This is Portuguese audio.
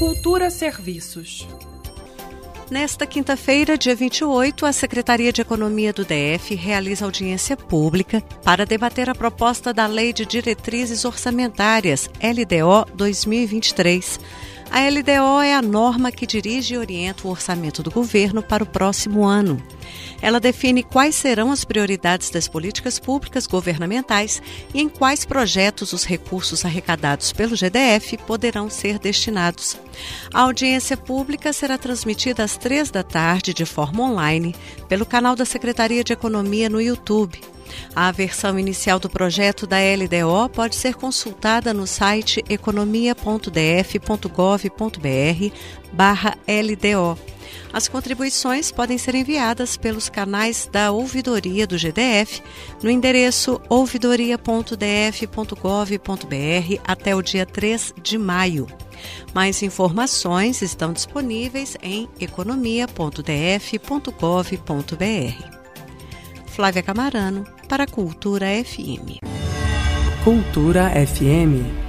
Cultura Serviços. Nesta quinta-feira, dia 28, a Secretaria de Economia do DF realiza audiência pública para debater a proposta da Lei de Diretrizes Orçamentárias, LDO 2023. A LDO é a norma que dirige e orienta o orçamento do governo para o próximo ano. Ela define quais serão as prioridades das políticas públicas governamentais e em quais projetos os recursos arrecadados pelo GDF poderão ser destinados. A audiência pública será transmitida às 3 da tarde de forma online pelo canal da Secretaria de Economia no YouTube. A versão inicial do projeto da LDO pode ser consultada no site economia.df.gov.br/LDO. As contribuições podem ser enviadas pelos canais da ouvidoria do GDF no endereço ouvidoria.df.gov.br até o dia 3 de maio. Mais informações estão disponíveis em economia.df.gov.br. Flávia Camarano, para Cultura FM. Cultura FM.